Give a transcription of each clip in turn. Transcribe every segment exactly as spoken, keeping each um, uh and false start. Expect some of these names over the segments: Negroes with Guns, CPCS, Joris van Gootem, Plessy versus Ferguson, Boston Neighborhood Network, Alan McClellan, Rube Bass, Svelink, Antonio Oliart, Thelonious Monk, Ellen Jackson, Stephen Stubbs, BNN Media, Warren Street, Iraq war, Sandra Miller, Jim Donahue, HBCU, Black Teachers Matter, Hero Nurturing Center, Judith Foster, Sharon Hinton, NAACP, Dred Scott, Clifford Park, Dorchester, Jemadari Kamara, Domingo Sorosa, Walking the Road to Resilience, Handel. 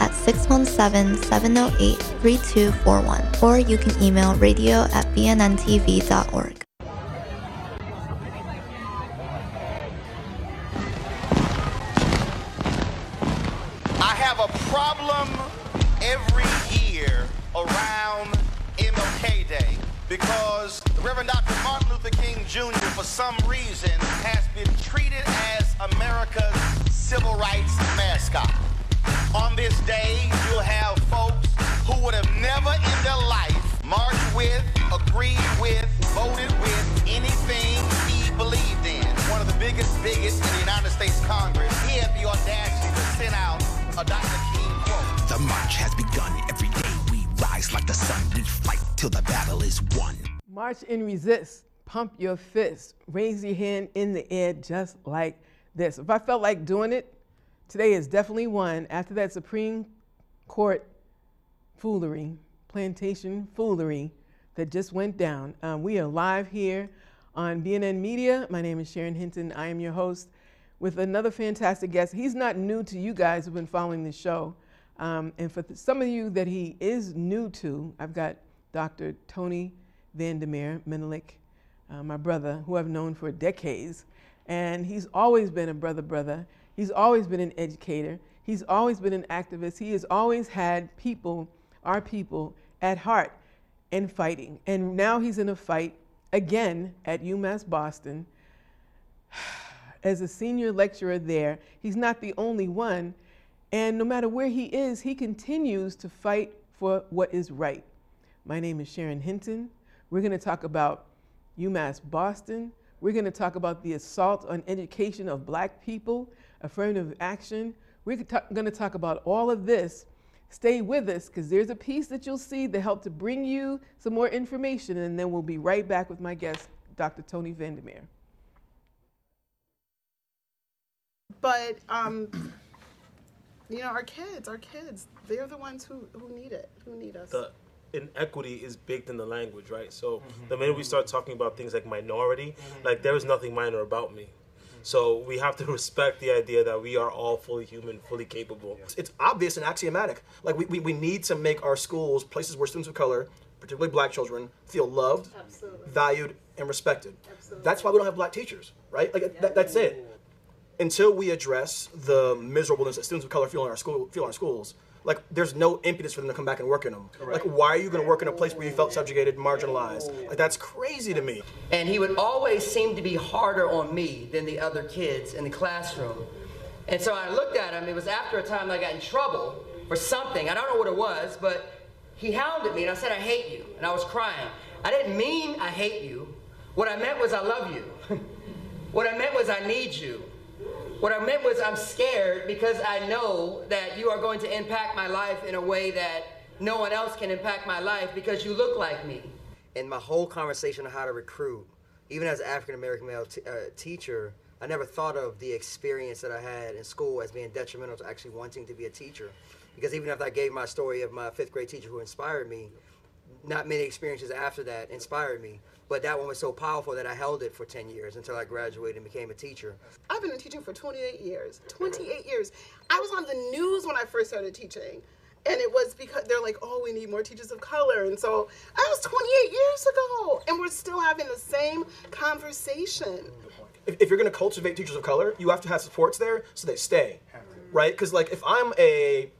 at six one seven, seven zero eight, three two four one, or you can email radio at b n n t v dot org. I have a problem every year around M L K Day because the Reverend Doctor Martin Luther King Junior, for some reason, has been treated as America's civil rights mascot. On this day, you'll have folks who would have never in their life marched with, agreed with, voted with anything he believed in. One of the biggest bigots in the United States Congress, he had the audacity to send out a Doctor King quote. The march has begun. Every day we rise like the sun. We fight till the battle is won. March and resist. Pump your fist. Raise your hand in the air just like this. If I felt like doing it, today is definitely one after that Supreme Court foolery, plantation foolery that just went down. Um, we are live here on B N N Media. My name is Sharon Hinton. I am your host with another fantastic guest. He's not new to you guys who've been following the show. Um, and for th- some of you that he is new to, I've got Doctor Tony Van Der Meer, Menelik, uh, my brother, who I've known for decades. And he's always been a brother, brother. He's always been an educator. He's always been an activist. He has always had people, our people, at heart and fighting. And now he's in a fight again at UMass Boston as a senior lecturer there. He's not the only one. And no matter where he is, he continues to fight for what is right. My name is Sharon Hinton. We're going to talk about UMass Boston. We're going to talk about the assault on education of Black people, affirmative action. We're going to talk about all of this. Stay with us because there's a piece that you'll see that helped to bring you some more information, and then we'll be right back with my guest, Doctor Tony Van Der Meer. But, um, you know, our kids, our kids, they're the ones who, who need it, who need us. The- Inequity is baked in the language, right? So mm-hmm. the minute we start talking about things like minority, mm-hmm. like there is nothing minor about me. Mm-hmm. So we have to respect the idea that we are all fully human, fully capable. Yeah. It's obvious and axiomatic. Like we, we, we need to make our schools places where students of color, particularly Black children, feel loved, Absolutely. Valued, and respected. Absolutely. That's why we don't have Black teachers, right? Like yeah. that, that's it. Until we address the miserableness that students of color feel in our school, feel in our schools, like, there's no impetus for them to come back and work in them. Correct. Like, why are you going to work in a place where you felt subjugated, marginalized? Like, that's crazy to me. And he would always seem to be harder on me than the other kids in the classroom. And so I looked at him. It was after a time that I got in trouble for something. I don't know what it was, but he hounded me, and I said, I hate you. And I was crying. I didn't mean I hate you. What I meant was I love you. What I meant was I need you. What I meant was I'm scared because I know that you are going to impact my life in a way that no one else can impact my life because you look like me. In my whole conversation on how to recruit, even as an African-American male t- uh, teacher, I never thought of the experience that I had in school as being detrimental to actually wanting to be a teacher. Because even after I gave my story of my fifth grade teacher who inspired me, not many experiences after that inspired me. But that one was so powerful that I held it for ten years until I graduated and became a teacher. I've been teaching for twenty-eight years. twenty-eight years. I was on the news when I first started teaching. And it was because they're like, oh, we need more teachers of color. And so that was twenty-eight years ago. And we're still having the same conversation. If, if you're going to cultivate teachers of color, you have to have supports there so they stay, right? Because like if I'm a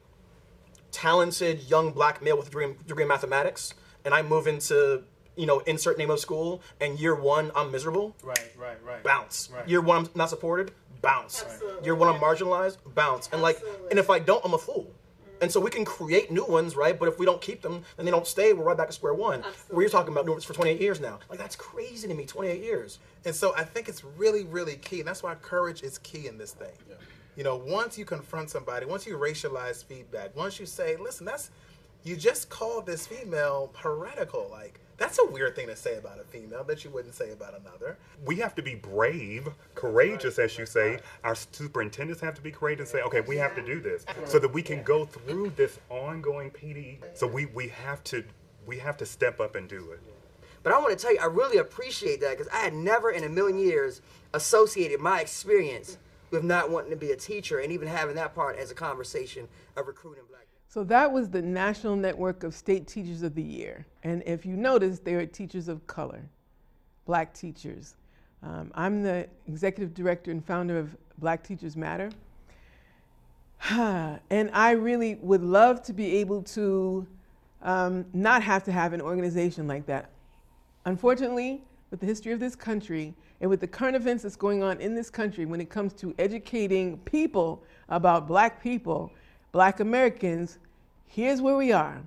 talented young Black male with a degree, degree in mathematics and I move into you know, insert name of school, and year one, I'm miserable. Right, right, right. Bounce. Right. Year one, I'm not supported. Bounce. Absolutely. Year one, I'm marginalized. Bounce. And like, Absolutely. And if I don't, I'm a fool. Mm-hmm. And so we can create new ones, right? But if we don't keep them, and they don't stay, we're right back to square one. Absolutely. We're talking about doing this for twenty-eight years now. Like, that's crazy to me, twenty-eight years. And so I think it's really, really key. And that's why courage is key in this thing. Yeah. You know, once you confront somebody, once you racialize feedback, once you say, listen, that's, you just called this female heretical, like, That's a weird thing to say about a female that you wouldn't say about another. We have to be brave, courageous, right, as you say. Right. Our superintendents have to be courageous and say, okay, we have to do this so that we can go through this ongoing P D E. So we, we have to we have to step up and do it. But I want to tell you, I really appreciate that, because I had never in a million years associated my experience with not wanting to be a teacher and even having that part as a conversation of recruiting Black people. So that was the National Network of State Teachers of the Year. And if you notice, they are teachers of color, Black teachers. Um, I'm the executive director and founder of Black Teachers Matter. And I really would love to be able to um, not have to have an organization like that. Unfortunately, with the history of this country and with the current events that's going on in this country when it comes to educating people about Black people, Black Americans, here's where we are.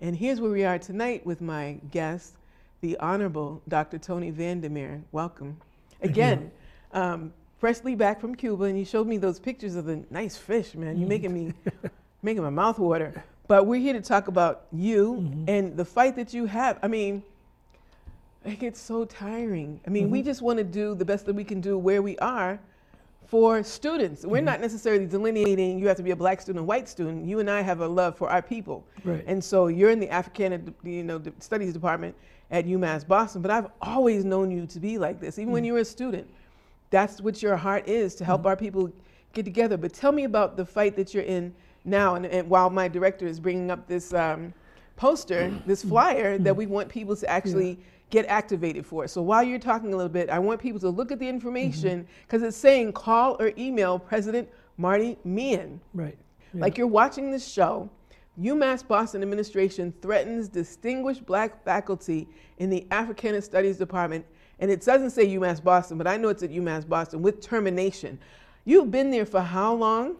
And here's where we are tonight with my guest, the Honorable Doctor Tony Van Der Meer. Welcome. Again, um, freshly back from Cuba, and you showed me those pictures of the nice fish, man. You're making me, making my mouth water. But we're here to talk about you mm-hmm. and the fight that you have. I mean, it gets so tiring. I mean, mm-hmm. we just want to do the best that we can do where we are for students. We're mm-hmm. not necessarily delineating, you have to be a Black student, a white student. You and I have a love for our people. Right. And so you're in the Africana you know, Studies department at UMass Boston, but I've always known you to be like this. Even mm-hmm. when you were a student, that's what your heart is, to help mm-hmm. our people get together. But tell me about the fight that you're in now. And, and while my director is bringing up this um, poster, mm-hmm. this flyer mm-hmm. that we want people to actually yeah. get activated for it. So while you're talking a little bit, I want people to look at the information, because mm-hmm. it's saying call or email President Marty Meehan. Right. Yeah. Like, you're watching this show, UMass Boston administration threatens distinguished Black faculty in the Africana Studies department, and it doesn't say UMass Boston, but I know it's at UMass Boston, with termination. You've been there for how long?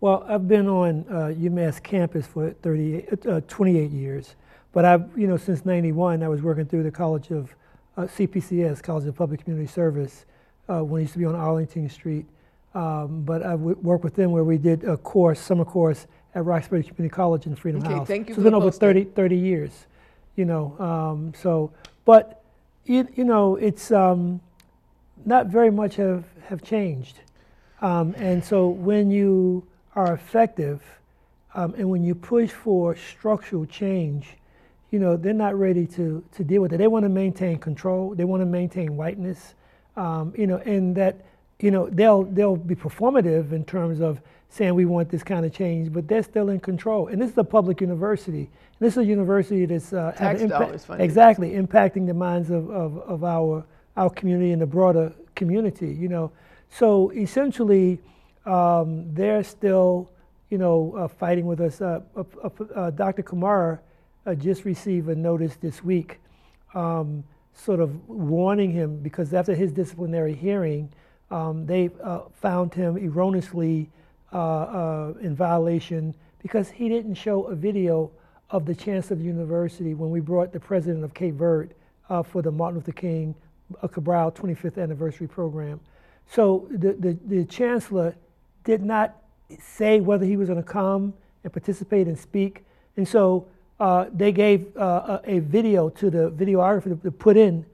Well, I've been on uh, UMass campus for thirty-eight, uh, twenty-eight years. But I've, you know, since ninety-one, I was working through the College of uh, C P C S, College of Public Community Service, uh, when it used to be on Arlington Street. Um, but I w worked with them where we did a course, summer course, at Roxbury Community College in Freedom House. Okay, thank you for the posting. So it's been over thirty years, you know. Um, so, but it, you know, it's um, not very much have have changed. Um, and so when you are effective, um, and when you push for structural change, you know, they're not ready to, to deal with it. They want to maintain control. They want to maintain whiteness, um, you know, and that, you know, they'll they'll be performative in terms of saying we want this kind of change, but they're still in control. And this is a public university. This is a university that's uh, tax dollars funded. Exactly, impacting the minds of, of, of our our community and the broader community, you know. So essentially, um, they're still, you know, uh, fighting with us. Uh, uh, uh, uh, Doctor Kamara Uh, just received a notice this week, um, sort of warning him, because after his disciplinary hearing, um, they uh, found him erroneously uh, uh, in violation because he didn't show a video of the Chancellor of the University when we brought the president of Cape Verde uh, for the Martin Luther King uh, Cabral twenty-fifth anniversary program. So the, the, the Chancellor did not say whether he was going to come and participate and speak, and so Uh, they gave uh, a, a video to the videographer to, to put in,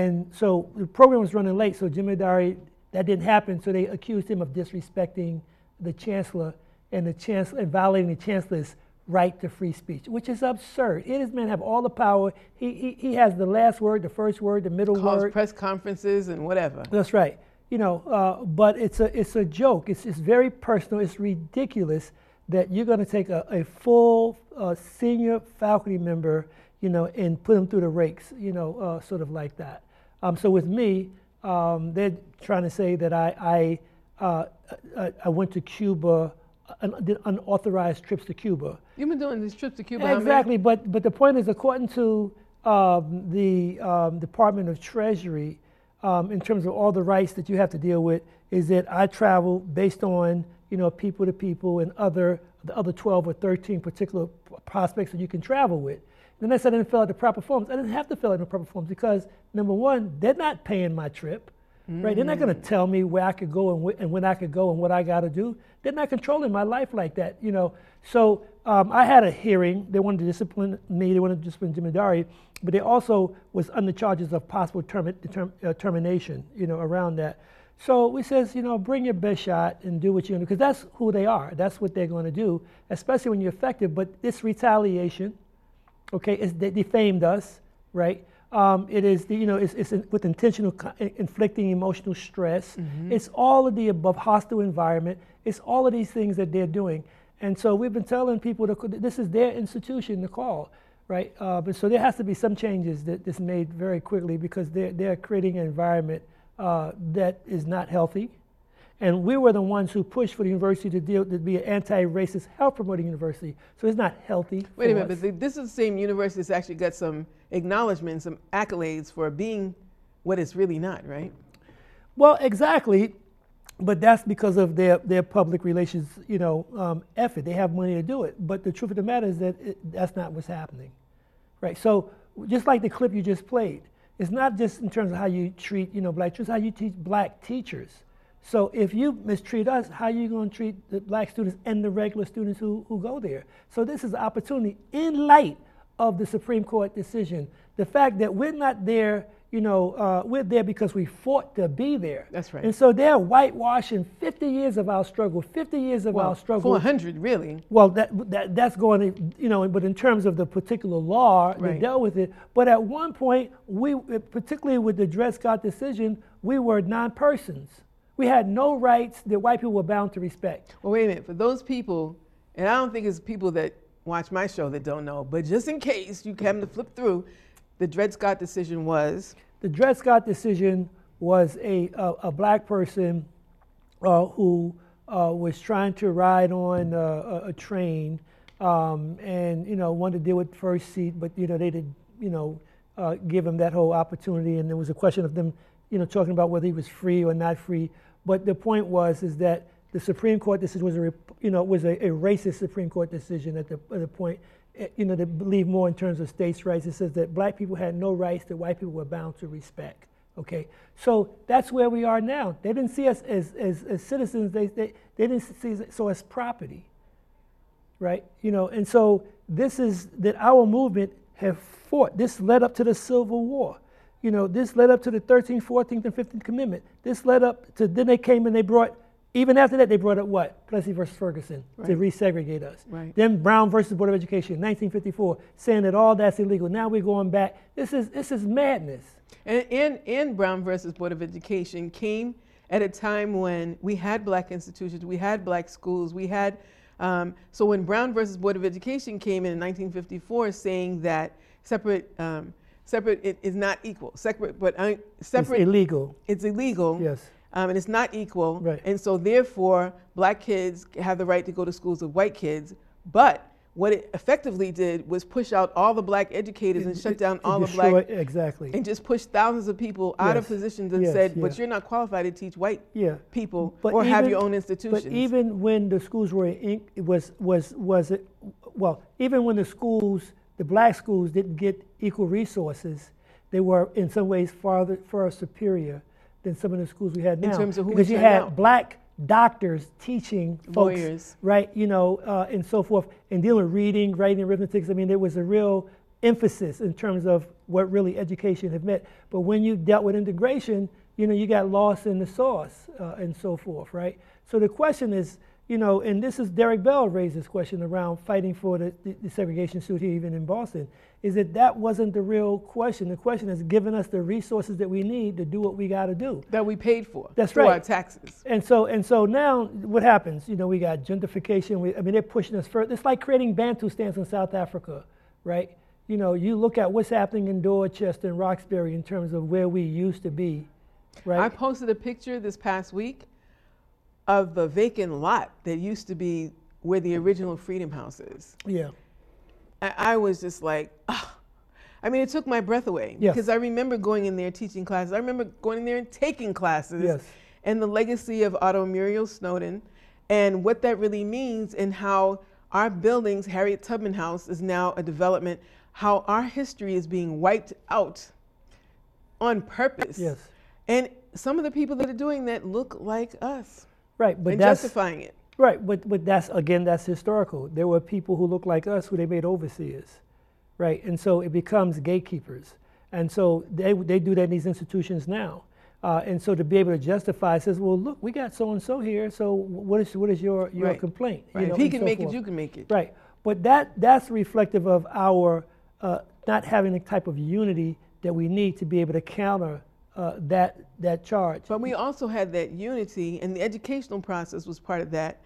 and so the program was running late, so Jemadari, that didn't happen, so they accused him of disrespecting the Chancellor and the Chancellor and violating the Chancellor's right to free speech, which is absurd. He, this man, have all the power. He, he he has the last word, the first word, the middle Calls word. Press conferences and whatever. That's right. You know, uh, but it's a it's a joke. It's it's very personal. It's ridiculous that you're going to take a, a full uh, senior faculty member, you know, and put them through the rakes, you know, uh, sort of like that. Um, so with me, um, they're trying to say that I I, uh, I, I went to Cuba, uh, did unauthorized trips to Cuba. You've been doing these trips to Cuba. Exactly, I mean. but but the point is, according to um, the um, Department of Treasury, um, in terms of all the rights that you have to deal with, is that I travel based on, you know, people to people and other the other twelve or thirteen particular prospects that you can travel with. And then I said I didn't fill out the proper forms. I didn't have to fill out the proper forms because, number one, they're not paying my trip, mm. right? They're not going to tell me where I could go and, wh and when I could go and what I got to do. They're not controlling my life like that, you know. So Um, I had a hearing. They wanted to discipline me. They wanted to discipline Jemadari, but they also was under charges of possible term, term, uh, termination, you know, around that. So we says, you know, bring your best shot and do what you do, because that's who they are. That's what they're going to do, especially when you're effective. But it's retaliation, okay? It's, they defamed us, right? Um, it is, the, you know, it's, it's in, with intentional co- inflicting emotional stress. Mm-hmm. It's all of the above, hostile environment. It's all of these things that they're doing. And so we've been telling people that this is their institution to call, right? Uh, but so there has to be some changes that that's made very quickly, because they're, they're creating an environment uh, that is not healthy. And we were the ones who pushed for the university to deal to be an anti-racist, health-promoting university. So it's not healthy. Wait a minute, us. But this is the same university that's actually got some acknowledgement, some accolades for being what it's really not, right? Well, exactly. But that's because of their, their public relations, you know, um, effort. They have money to do it. But the truth of the matter is that it, that's not what's happening, right? So just like the clip you just played, it's not just in terms of how you treat, you know, black teachers, how you teach black teachers. So if you mistreat us, how are you going to treat the black students and the regular students who, who go there? So this is an opportunity in light of the Supreme Court decision. The fact that we're not there, you know, uh, we're there because we fought to be there. That's right. And so they're whitewashing fifty years of our struggle, fifty years of well, our struggle. four hundred, really. Well, that, that that's going to, you know, but in terms of the particular law right. that dealt with it. But at one point, we, particularly with the Dred Scott decision, we were non-persons. We had no rights that white people were bound to respect. Well, wait a minute. For those people, and I don't think it's people that watch my show that don't know, but just in case you come to flip through, the Dred Scott decision was? The Dred Scott decision was a a, a black person uh, who uh, was trying to ride on uh, a, a train um, and, you know, wanted to deal with first seat, but, you know, they did, you know, uh, give him that whole opportunity, and there was a question of them, you know, talking about whether he was free or not free. But the point was is that the Supreme Court decision was a, you know, was a, a racist Supreme Court decision at the, at the point. You know, they believe more in terms of states' rights. It says that black people had no rights that white people were bound to respect, okay? So that's where we are now. They didn't see us as, as, as citizens. They, they they didn't see us so as property, right? You know, and so this is that our movement have fought. This led up to the Civil War. You know, this led up to the thirteenth, fourteenth, and fifteenth Amendment. This led up to, then they came and they brought, even after that, they brought up what? Plessy versus Ferguson, right, to resegregate us. Right. Then Brown versus Board of Education, nineteen fifty-four, saying that all that's illegal. Now we're going back. This is this is madness. And in, in Brown versus Board of Education came at a time when we had black institutions, we had black schools, we had, um, so when Brown versus Board of Education came in nineteen fifty-four, saying that separate, um, separate it is not equal. Separate, but un, separate. It's illegal. It's illegal. Yes. Um, and it's not equal, right. And so therefore, black kids have the right to go to schools with white kids, but what it effectively did was push out all the black educators it, and shut it, down all the black, it, exactly, and just push thousands of people yes. out of positions and yes, said, but yeah. you're not qualified to teach white yeah. people but or even, have your own institutions. But even when the schools were in, it was, was, was it, well, even when the schools, the black schools didn't get equal resources, they were in some ways farther, far superior than some of the schools we had now. In terms of who Because we you had now. Black doctors teaching folks, lawyers, right, you know, uh, and so forth, and dealing with reading, writing, arithmetic. I mean, there was a real emphasis in terms of what really education had meant. But when you dealt with integration, you know, you got lost in the sauce uh, and so forth, right? So the question is, you know, and this is Derrick Bell raised this question around fighting for the, the, the segregation suit here, even in Boston, is that that wasn't the real question. The question is giving us the resources that we need to do what we got to do. That we paid for. That's through right. our taxes. And so and so now what happens? You know, we got gentrification. We, I mean, they're pushing us further. It's like creating Bantu stands in South Africa, right? You know, you look at what's happening in Dorchester and Roxbury in terms of where we used to be, right? I posted a picture this past week of the vacant lot that used to be where the original Freedom House is. Yeah. I, I was just like, oh. I mean, it took my breath away. Yes. Because I remember going in there teaching classes. I remember going in there and taking classes. Yes. And the legacy of Otto Muriel Snowden and what that really means and how our buildings, Harriet Tubman House is now a development, how our history is being wiped out on purpose. Yes. And some of the people that are doing that look like us. Right, but and that's justifying it. Right, but, but that's, again, that's historical. There were people who looked like us who they made overseers, right? And so it becomes gatekeepers. And so they, they do that in these institutions now. Uh, and so to be able to justify, says, well, look, we got so-and-so here, so what is, what is your, your right. complaint? Right. You know, if he can so make forth. it, you can make it. Right, but that, that's reflective of our uh, not having the type of unity that we need to be able to counter Uh, that that charge. But we also had that unity, and the educational process was part of that.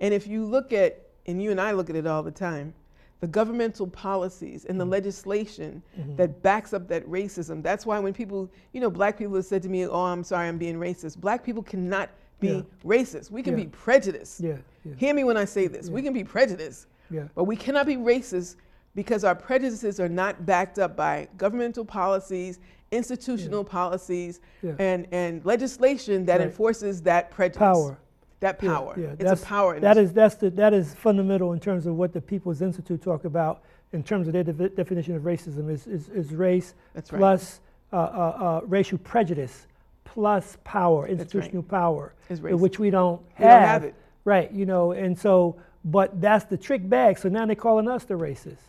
And if you look at, and you and I look at it all the time, the governmental policies and the mm-hmm. legislation mm-hmm. that backs up that racism. That's why when people, you know, black people have said to me, oh, I'm sorry, I'm being racist. Black people cannot be yeah. racist. We can yeah. be prejudiced. Yeah. Yeah. Hear me when I say this. Yeah. We can be prejudiced, yeah. but we cannot be racist because our prejudices are not backed up by governmental policies, institutional yeah. policies, yeah. and and legislation that right. enforces that prejudice, power, that power. Yeah, yeah. It's that's, a power. That is that's the, that is fundamental in terms of what the People's Institute talk about in terms of their de- definition of racism is is, is race that's plus right. uh, uh, uh, racial prejudice plus power, institutional right. power, which we don't have. We don't have it. Right, you know, and so but that's the trick bag. So now they're calling us the racists.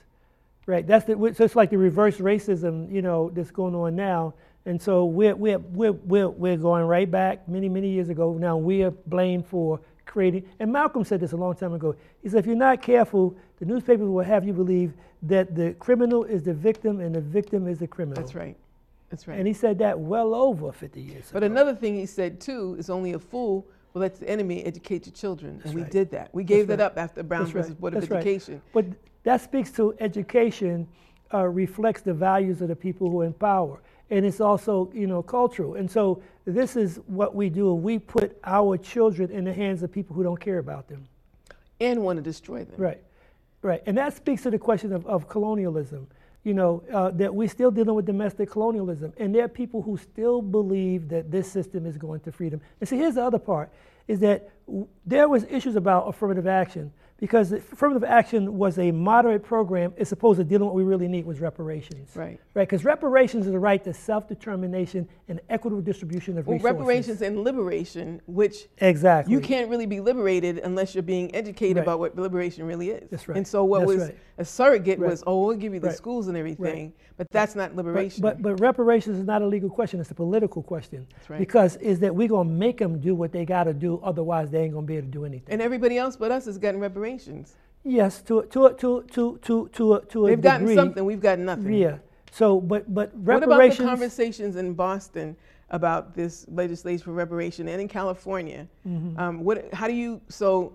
Right, that's the, so it's like the reverse racism, you know, that's going on now, and so we're we're we're we're, we're going right back many many years ago. Now we are blamed for creating, and Malcolm said this a long time ago. He said, if you're not careful, the newspapers will have you believe that the criminal is the victim and the victim is the criminal. That's right, that's right. And he said that well over fifty years ago. But another thing he said too is only a fool will let the enemy educate your children, that's and right. we did that. We gave that's that right. up after Brown that's versus right. Board of that's Education. Right. But that speaks to education, uh, reflects the values of the people who are in power. And it's also, you know, cultural. And so this is what we do. We put our children in the hands of people who don't care about them. And want to destroy them. Right, right. And that speaks to the question of, of colonialism, you know, uh, that we're still dealing with domestic colonialism. And there are people who still believe that this system is going to freedom. And see, here's the other part, is that w- there was issues about affirmative action, because affirmative action was a moderate program. It's supposed to deal with what we really need was reparations. Right. Right, because reparations is the right to self-determination and equitable distribution of well, resources. Reparations and liberation, which exactly. you can't really be liberated unless you're being educated right. about what liberation really is. That's right. And so what that's was right. a surrogate right. was, oh, we'll give you the right. schools and everything, right. but that's not liberation. But, but but reparations is not a legal question, it's a political question. That's right. Because is that we're gonna make them do what they gotta do, otherwise they ain't gonna be able to do anything. And everybody else but us has gotten reparations. Yes, to to to to to to a degree. They've gotten something, we've gotten nothing. Yeah. So, but but reparations. What about the conversations in Boston about this legislation for reparation, and in California? Mm-hmm. Um, what? How do you? So.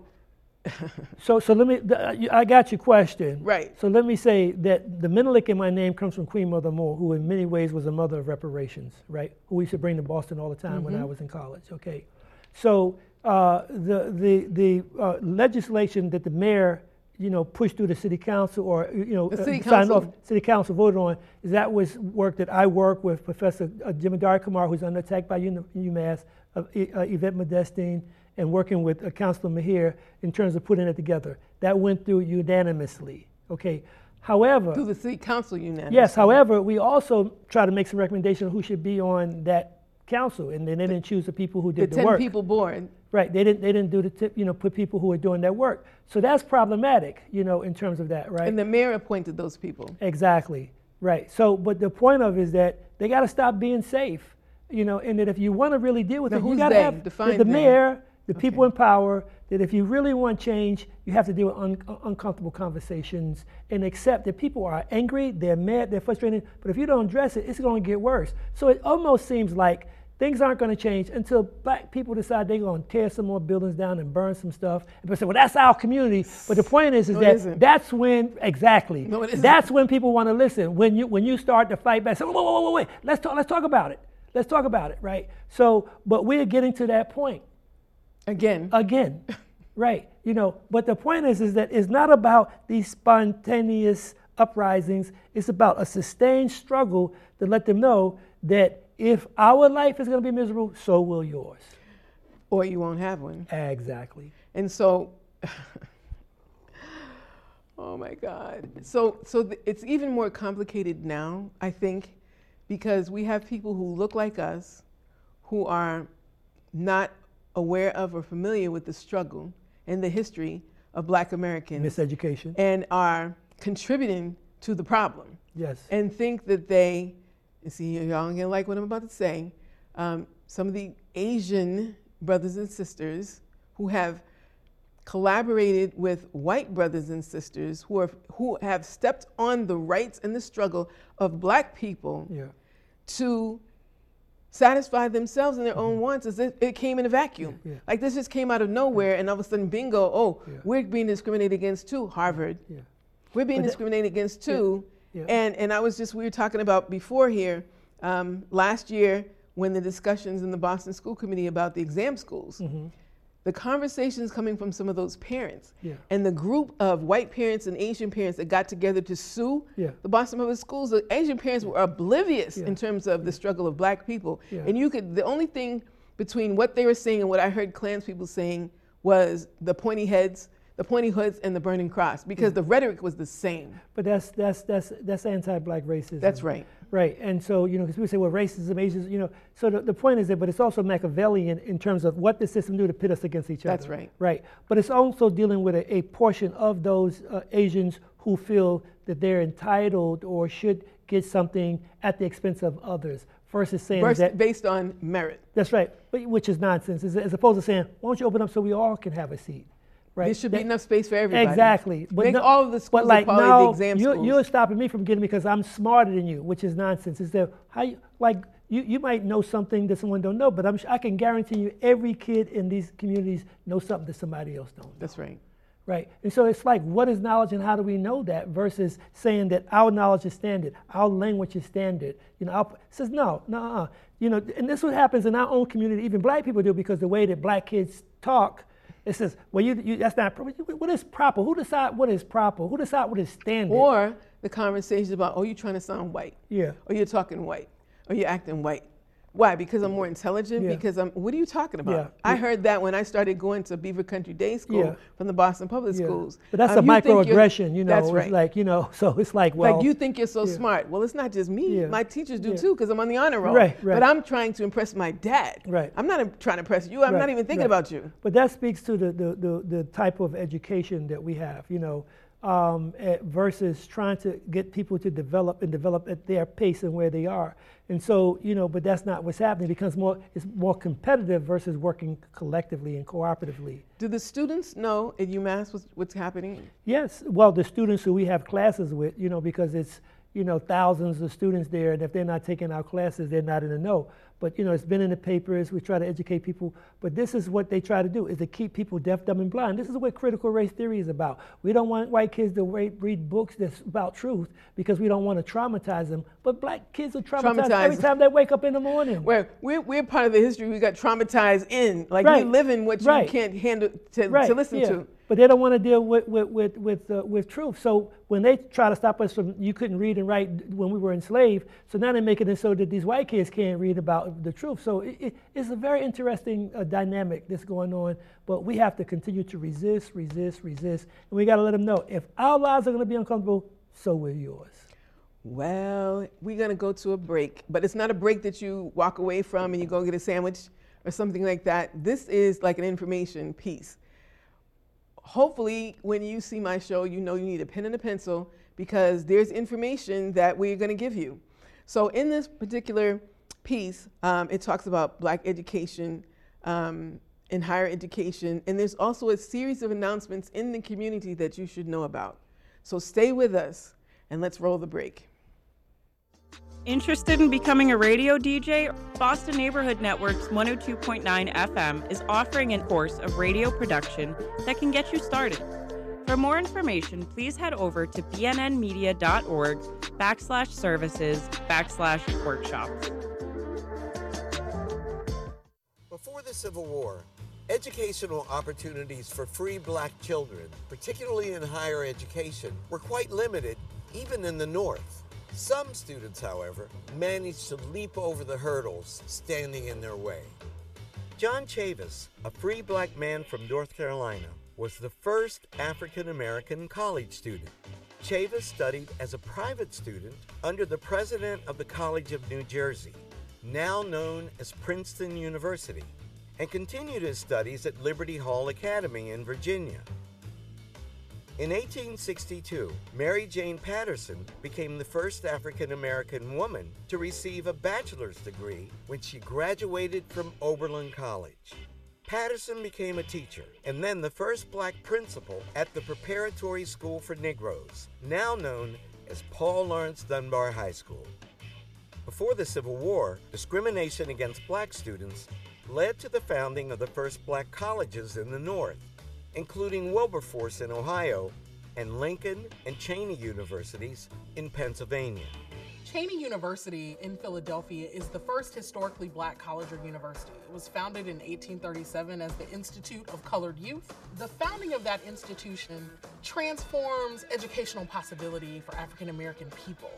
so so let me. Th- I got your question. Right. So let me say that the Menelik in my name comes from Queen Mother Moore, who in many ways was a mother of reparations. Right. Who we used to bring to Boston all the time mm-hmm. when I was in college. Okay. So. Uh, the the the uh, legislation that the mayor, you know, pushed through the city council or you know uh, city signed council. off, city council voted on. That was work that I work with Professor uh, Jemadari Kamara, who's under attack by UMass, uh, uh, Yvette Modestine, and working with uh, Councilor Meehan in terms of putting it together. That went through unanimously. Okay. However, through the city council unanimously. Yes. However, we also try to make some recommendations of who should be on that council, and then they didn't choose the people who did the, the ten work. The people board. Right, they didn't. They didn't do the tip. You know, put people who were doing their work. So that's problematic. You know, in terms of that, right? And the mayor appointed those people. Exactly. Right. So, but the point of is that they got to stop being safe. You know, and that if you want to really deal with now it, who's you got to have Define the mayor, the okay. people in power. That if you really want change, you have to deal with un- uncomfortable conversations and accept that people are angry, they're mad, they're frustrated. But if you don't address it, it's going to get worse. So it almost seems like things aren't going to change until black people decide they're going to tear some more buildings down and burn some stuff. And people say, well, that's our community. But the point is, is no, that that's when, exactly, no, that's when people want to listen. When you when you start to fight back, say, whoa, whoa, whoa, whoa, wait, let's talk, let's talk about it. Let's talk about it, right? So, but we're getting to that point. Again. Again, right. You know, but the point is, is that it's not about these spontaneous uprisings. It's about a sustained struggle to let them know that if our life is going to be miserable, so will yours. Or you won't have one. Exactly. And so, oh my God. So so th- it's even more complicated now, I think, because we have people who look like us, who are not aware of or familiar with the struggle, in the history of Black Americans. Miseducation. And are contributing to the problem. Yes. And think that they, you see, y'all don't like what I'm about to say, um, some of the Asian brothers and sisters who have collaborated with white brothers and sisters who, are, who have stepped on the rights and the struggle of Black people yeah. to satisfy themselves and their mm-hmm. own wants, as if it came in a vacuum. Yeah, yeah. Like this just came out of nowhere, and all of a sudden, bingo, oh, yeah. we're being discriminated against too, Harvard. Yeah. We're being but discriminated that, against too. Yeah, yeah. And, and I was just, we were talking about before here, um, last year, when the discussions in the Boston School Committee about the exam schools, mm-hmm. the conversations coming from some of those parents yeah. and the group of white parents and Asian parents that got together to sue yeah. the Boston Public Schools, the Asian parents were oblivious yeah. in terms of yeah. the struggle of Black people. Yeah. And you could, the only thing between what they were saying and what I heard Klans people saying was the pointy heads, the pointy hoods and the burning cross, because yeah. the rhetoric was the same. But that's that's that's that's anti-Black racism. That's right. Right, and so, you know, because people say, well, racism, Asians, you know, so the, the point is that, but it's also Machiavellian in terms of what the system do to pit us against each other. That's right. Right, but it's also dealing with a, a portion of those uh, Asians who feel that they're entitled or should get something at the expense of others, versus saying Burst, that. Based on merit. That's right, but, which is nonsense, as, as opposed to saying, why don't you open up so we all can have a seat? Right. There should that, be enough space for everybody. Exactly. But Make no, all of the schools but like quality, no, the exam you're, schools. You're stopping me from getting because I'm smarter than you, which is nonsense. Is there how you, like you, you might know something that someone don't know, but I'm I can guarantee you every kid in these communities knows something that somebody else don't know. That's right. Right. And so it's like, what is knowledge and how do we know that versus saying that our knowledge is standard, our language is standard. You know, our, says no, no, you know, and this is what happens in our own community. Even Black people do because the way that Black kids talk. It says, well, you, you, that's not proper. What is proper? Who decide what is proper? Who decide what is standard? Or the conversation about, oh, you're trying to sound white. Yeah. Or you're talking white. Or you're acting white. Why? Because I'm more intelligent? Yeah. Because I'm, what are you talking about? Yeah. I heard that when I started going to Beaver Country Day School yeah. from the Boston Public yeah. Schools. But that's um, a microaggression, you know. That's right. It's like, you know, so it's like, well. Like, you think you're so yeah. smart. Well, it's not just me. Yeah. My teachers do yeah. too, because I'm on the honor roll. Right, right. But I'm trying to impress my dad. Right. I'm not trying to impress you. I'm right. not even thinking right. about you. But that speaks to the, the, the, the type of education that we have, you know, um, at, versus trying to get people to develop and develop at their pace and where they are. And so, you know, but that's not what's happening. It becomes more, it's more competitive versus working collectively and cooperatively. Do the students know at UMass what's, what's happening? Yes. Well, the students who we have classes with, you know, because it's, you know, thousands of students there. And if they're not taking our classes, they're not in the know. But, you know, it's been in the papers. We try to educate people. But this is what they try to do, is to keep people deaf, dumb, and blind. This is what critical race theory is about. We don't want white kids to read books that's about truth because we don't want to traumatize them. But Black kids are traumatized, traumatized. every time they wake up in the morning. We're, we're, we're part of the history we got traumatized in. Like, right. we live in what you right. can't handle to, right. to listen yeah. to. But they don't want to deal with with with with, uh, with truth. So when they try to stop us from, you couldn't read and write when we were enslaved, so now they're making it so that these white kids can't read about the truth. So it, it, it's a very interesting uh, dynamic that's going on, but we have to continue to resist, resist, resist, and we got to let them know if our lives are going to be uncomfortable, so will yours. Well, we're going to go to a break, but it's not a break that you walk away from and you go get a sandwich or something like that. This is like an information piece. Hopefully, when you see my show, you know you need a pen and a pencil because there's information that we're going to give you. So in this particular piece, um, it talks about Black education um, and higher education. And there's also a series of announcements in the community that you should know about. So stay with us and let's roll the break. Interested in becoming a radio D J? Boston Neighborhood Network's one oh two point nine F M is offering a course of radio production that can get you started. For more information, please head over to bnnmedia.org backslash services backslash workshops. Before the Civil War, educational opportunities for free Black children, particularly in higher education, were quite limited, even in the North. Some students, however, managed to leap over the hurdles standing in their way. John Chavis, a free Black man from North Carolina, was the first African-American college student. Chavis studied as a private student under the president of the College of New Jersey, now known as Princeton University. and continued his studies at Liberty Hall Academy in Virginia. In eighteen sixty-two, Mary Jane Patterson became the first African-American woman to receive a bachelor's degree when she graduated from Oberlin College. Patterson became a teacher and then the first black principal at the Preparatory School for Negroes, now known as Paul Laurence Dunbar High School. Before the Civil War, discrimination against black students led to the founding of the first black colleges in the North, including Wilberforce in Ohio and Lincoln and Cheney Universities in Pennsylvania. Cheney University in Philadelphia is the first historically black college or university. It was founded in eighteen thirty-seven as the Institute of Colored Youth. The founding of that institution transforms educational possibility for African American people.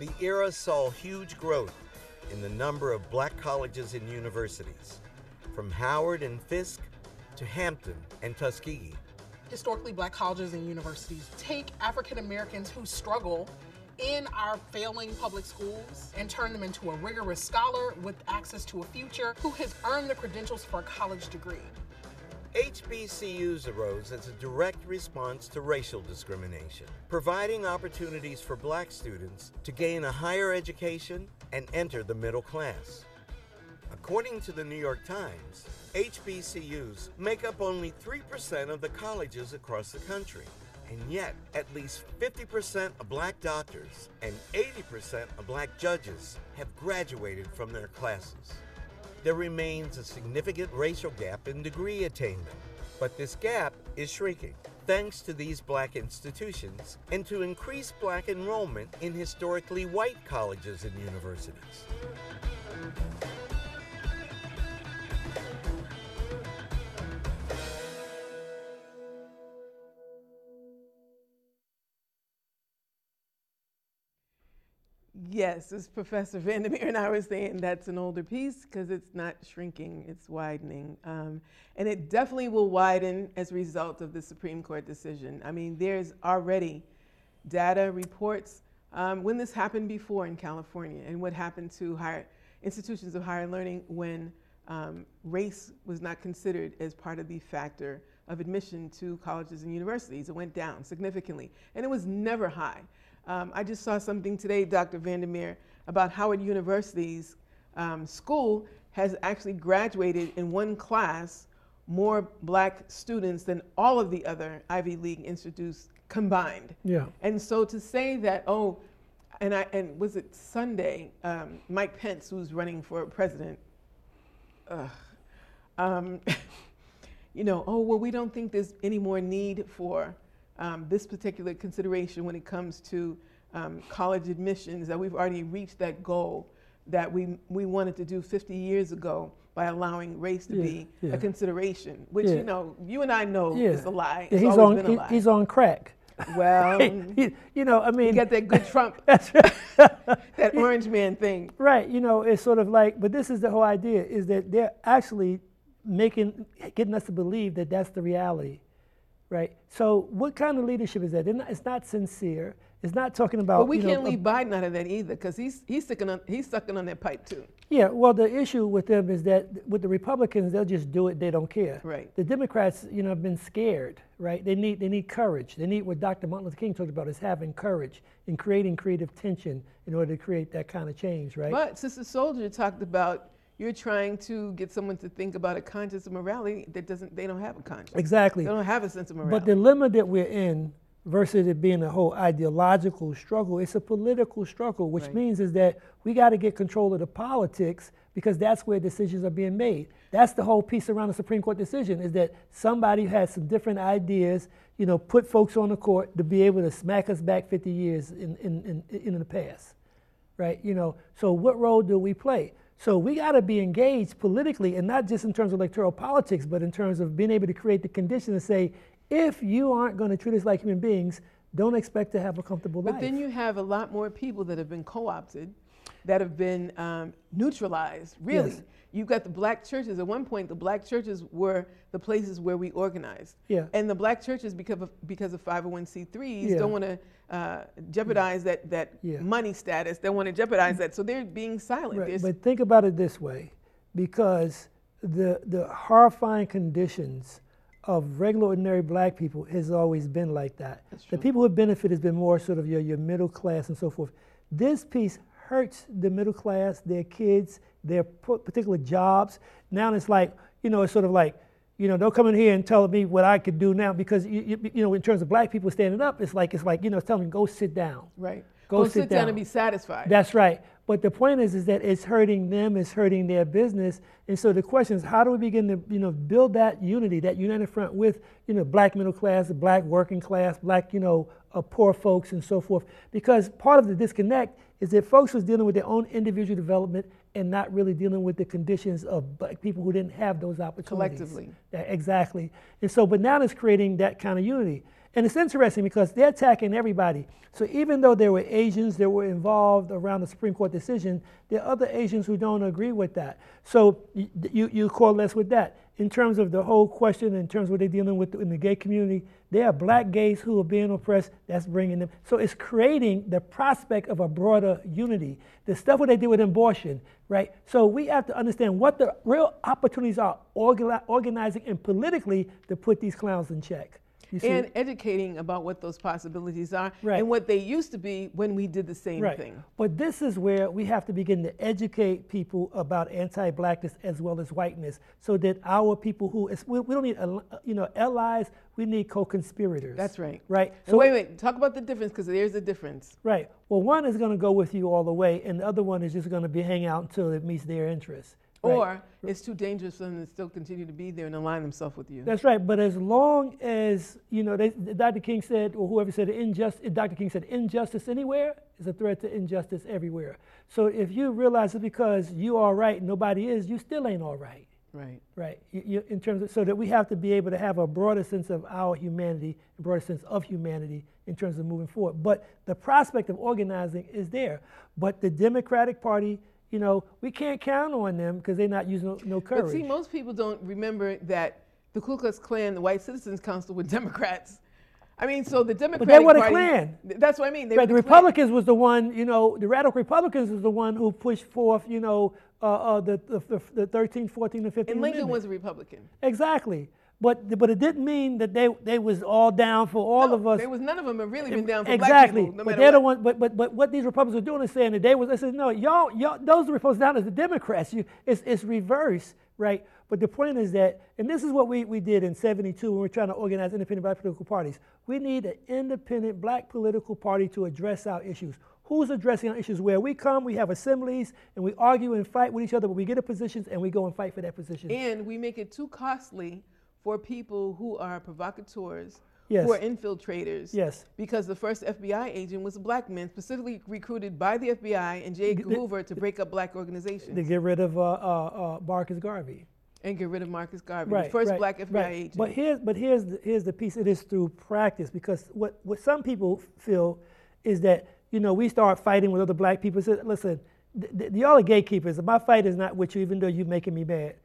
The era saw huge growth in the number of black colleges and universities, from Howard and Fisk to Hampton and Tuskegee. Historically black colleges and universities take African Americans who struggle in our failing public schools and turn them into a rigorous scholar with access to a future who has earned the credentials for a college degree. H B C Us arose as a direct response to racial discrimination, providing opportunities for black students to gain a higher education and enter the middle class. According to the New York Times, H B C Us make up only three percent of the colleges across the country. And yet, at least fifty percent of black doctors and eighty percent of black judges have graduated from their classes. There remains a significant racial gap in degree attainment, but this gap is shrinking thanks to these black institutions and to increased black enrollment in historically white colleges and universities. Yes, as Professor Van Der Meer and I were saying, that's an older piece because it's not shrinking, it's widening. Um, and it definitely will widen as a result of the Supreme Court decision. I mean, there's already data reports um, when this happened before in California and what happened to higher institutions of higher learning when um, race was not considered as part of the factor of admission to colleges and universities. It went down significantly, and it was never high. Um, I just saw something today, Doctor Van Der Meer, about Howard University's um, school has actually graduated in one class more black students than all of the other Ivy League institutes combined. Yeah. And so to say that, oh, and I and was it Sunday, um, Mike Pence, who's running for president, uh, um, you know, oh, well, we don't think there's any more need for Um, this particular consideration when it comes to um, college admissions, that we've already reached that goal that we we wanted to do fifty years ago by allowing race to yeah, be yeah. a consideration, which yeah. you know you and I know yeah. is a lie. It's he's on been a he, lie. he's on crack. Well, he, you know, I mean, you got that good Trump, that orange man thing, right? You know, it's sort of like, but this is the whole idea: is that they're actually making getting us to believe that that's the reality. Right. So, what kind of leadership is that? Not, it's not sincere. It's not talking about. But we you can't know, leave Biden out of that either, because he's he's sucking on he's sucking on that pipe too. Yeah. Well, the issue with them is that with the Republicans, they'll just do it. They don't care. Right. The Democrats, you know, have been scared. Right. They need they need courage. They need what Doctor Martin Luther King talked about is having courage and creating creative tension in order to create that kind of change. Right. But Sister Soldier talked about. You're trying to get someone to think about a conscience of morality that doesn't, they don't have a conscience. Exactly. They don't have a sense of morality. But the dilemma that we're in versus it being a whole ideological struggle, it's a political struggle, which right. means is that we got to get control of the politics because that's where decisions are being made. That's the whole piece around the Supreme Court decision is that somebody had some different ideas, you know, put folks on the court to be able to smack us back fifty years in, in, in, in the past, right? You know, so what role do we play? So we got to be engaged politically, and not just in terms of electoral politics, but in terms of being able to create the condition to say, if you aren't going to treat us like human beings, don't expect to have a comfortable life. But then you have a lot more people that have been co-opted, that have been um, neutralized, really. Yes. You've got the black churches. At one point, the black churches were the places where we organized. Yeah. And the black churches, because of, because of five oh one c threes, yeah. don't want to uh, jeopardize yeah. that, that yeah. money status. They want to jeopardize that. So they're being silent. Right. But think about it this way, because the, the horrifying conditions of regular, ordinary black people has always been like that. The people who have benefited has been more sort of your, your middle class and so forth. This piece hurts the middle class, their kids, their particular jobs. Now it's like, you know, it's sort of like, you know, don't come in here and tell me what I could do now, because, you, you, you know, in terms of black people standing up, it's like, it's like, you know, it's telling them, go sit down. Right. Go, go sit, sit down and be satisfied. That's right. But the point is, is that it's hurting them, it's hurting their business. And so the question is, how do we begin to, you know, build that unity, that united front with, you know, black middle class, black working class, black, you know, uh, poor folks and so forth? Because part of the disconnect is that folks was dealing with their own individual development and not really dealing with the conditions of black people who didn't have those opportunities. Collectively. Yeah, exactly. And so, but now it's creating that kind of unity. And it's interesting because they're attacking everybody. So even though there were Asians that were involved around the Supreme Court decision, there are other Asians who don't agree with that. So you, you, you coalesce with that. In terms of the whole question, in terms of what they're dealing with in the gay community, there are black gays who are being oppressed, that's bringing them. So it's creating the prospect of a broader unity. The stuff what they do with abortion, right? So we have to understand what the real opportunities are, orga organizing and politically, to put these clowns in check. And educating about what those possibilities are, right, and what they used to be when we did the same right. thing. But this is where we have to begin to educate people about anti-blackness as well as whiteness, so that our people who, we, we don't need, you know, allies, we need co-conspirators. That's right. Right. And so wait, wait, talk about the difference, because there's a difference. Right. Well, one is going to go with you all the way, and the other one is just going to be hang out until it meets their interests. Or right. it's too dangerous for them to still continue to be there and align themselves with you. That's right. But as long as, you know, they, Doctor King said, or whoever said injustice, Doctor King said, injustice anywhere is a threat to injustice everywhere. So if you realize it's because you are right and nobody is, you still ain't all right. Right. Right. You, you, in terms of, so that we have to be able to have a broader sense of our humanity, a broader sense of humanity in terms of moving forward. But the prospect of organizing is there. But the Democratic Party, you know, we can't count on them because they're not using no, no courage. But see, most people don't remember that the Ku Klux Klan, the White Citizens Council, were Democrats. I mean, so the Democratic Party... But they were the Klan. Th that's what I mean. They right, were the, the Republicans Klan. was the one, you know, the radical Republicans was the one who pushed forth, you know, uh, uh, the, the, the thirteenth, fourteenth, and fifteenth And Lincoln was a Republican. Exactly. But, but it didn't mean that they, they was all down for all no, of us. There was none of them have really been down for exactly. black people. No but they're what. the one. But, but but what these Republicans are doing is saying that they was. I said no, y'all y'all those Republicans down as the Democrats. You it's it's reverse, right? But the point is that, and this is what we, we did in seventy-two when we were trying to organize independent black political parties. We need an independent black political party to address our issues. Who's addressing our issues? Where we come, we have assemblies, and we argue and fight with each other, but we get a positions and we go and fight for that position. And we make it too costly for people who are provocateurs, yes. who are infiltrators, yes. because the first F B I agent was a black man, specifically recruited by the F B I and J. Edgar the, Hoover to break up black organizations. To get rid of uh, uh, uh, Marcus Garvey. And get rid of Marcus Garvey, right, the first right, black F B I right. agent. But here's, but here's, the, here's the piece, it is through practice, because what, what some people feel is that, you know, we start fighting with other black people. So, listen, y'all are gatekeepers. My fight is not with you, even though you're making me mad.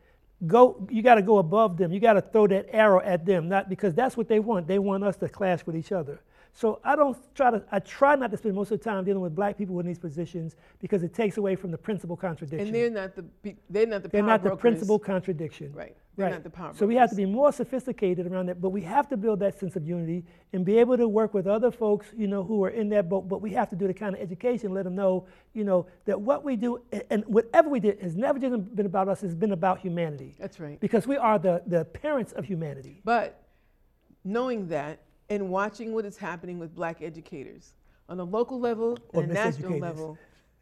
Go, you got to go above them. You got to throw that arrow at them, not because that's what they want. They want us to clash with each other. So I don't try to. I try not to spend most of the time dealing with black people in these positions because it takes away from the principal contradiction. And they're not the. They're not the. They're power not brokers. the principal contradiction. Right. They're right. not the power. So brokers. we have to be more sophisticated around that, but we have to build that sense of unity and be able to work with other folks, you know, who are in that boat. But we have to do the kind of education, let them know, you know, that what we do and whatever we did has never just been about us. It's been about humanity. That's right. Because we are the the parents of humanity. But knowing that. And watching what is happening with black educators on a local level or and a national level.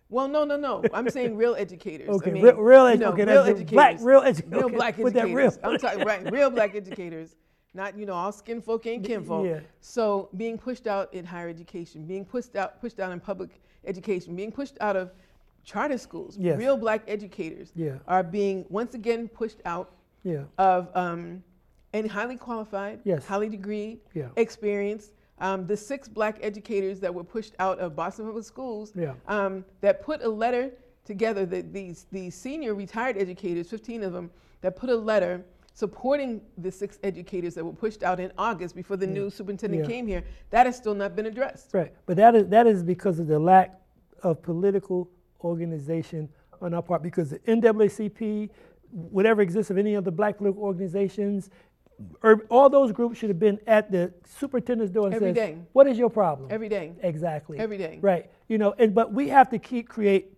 Well, no, no, no. I'm saying real educators. Okay, I mean, real, real, edu no, okay, real educators. Black, real educators. Real okay, black educators. Real. I'm talking right, real black educators, not you know all skin folk and kin folk. Yeah. So being pushed out in higher education, being pushed out, pushed out in public education, being pushed out of charter schools. Yes. Real black educators yeah. are being once again pushed out yeah. of. Um, And highly qualified, yes. highly degreed, yeah. experienced. Um, the six black educators that were pushed out of Boston Public Schools yeah. um, that put a letter together, the, these, these senior retired educators, fifteen of them, that put a letter supporting the six educators that were pushed out in August before the yeah. new superintendent yeah. came here. That has still not been addressed. Right, but that is, that is because of the lack of political organization on our part, because the N double A C P, whatever exists of any of the black political organizations, all those groups should have been at the superintendent's door and every says, day. What is your problem? Every day. Exactly. Every day. Right. You know, and but we have to keep create,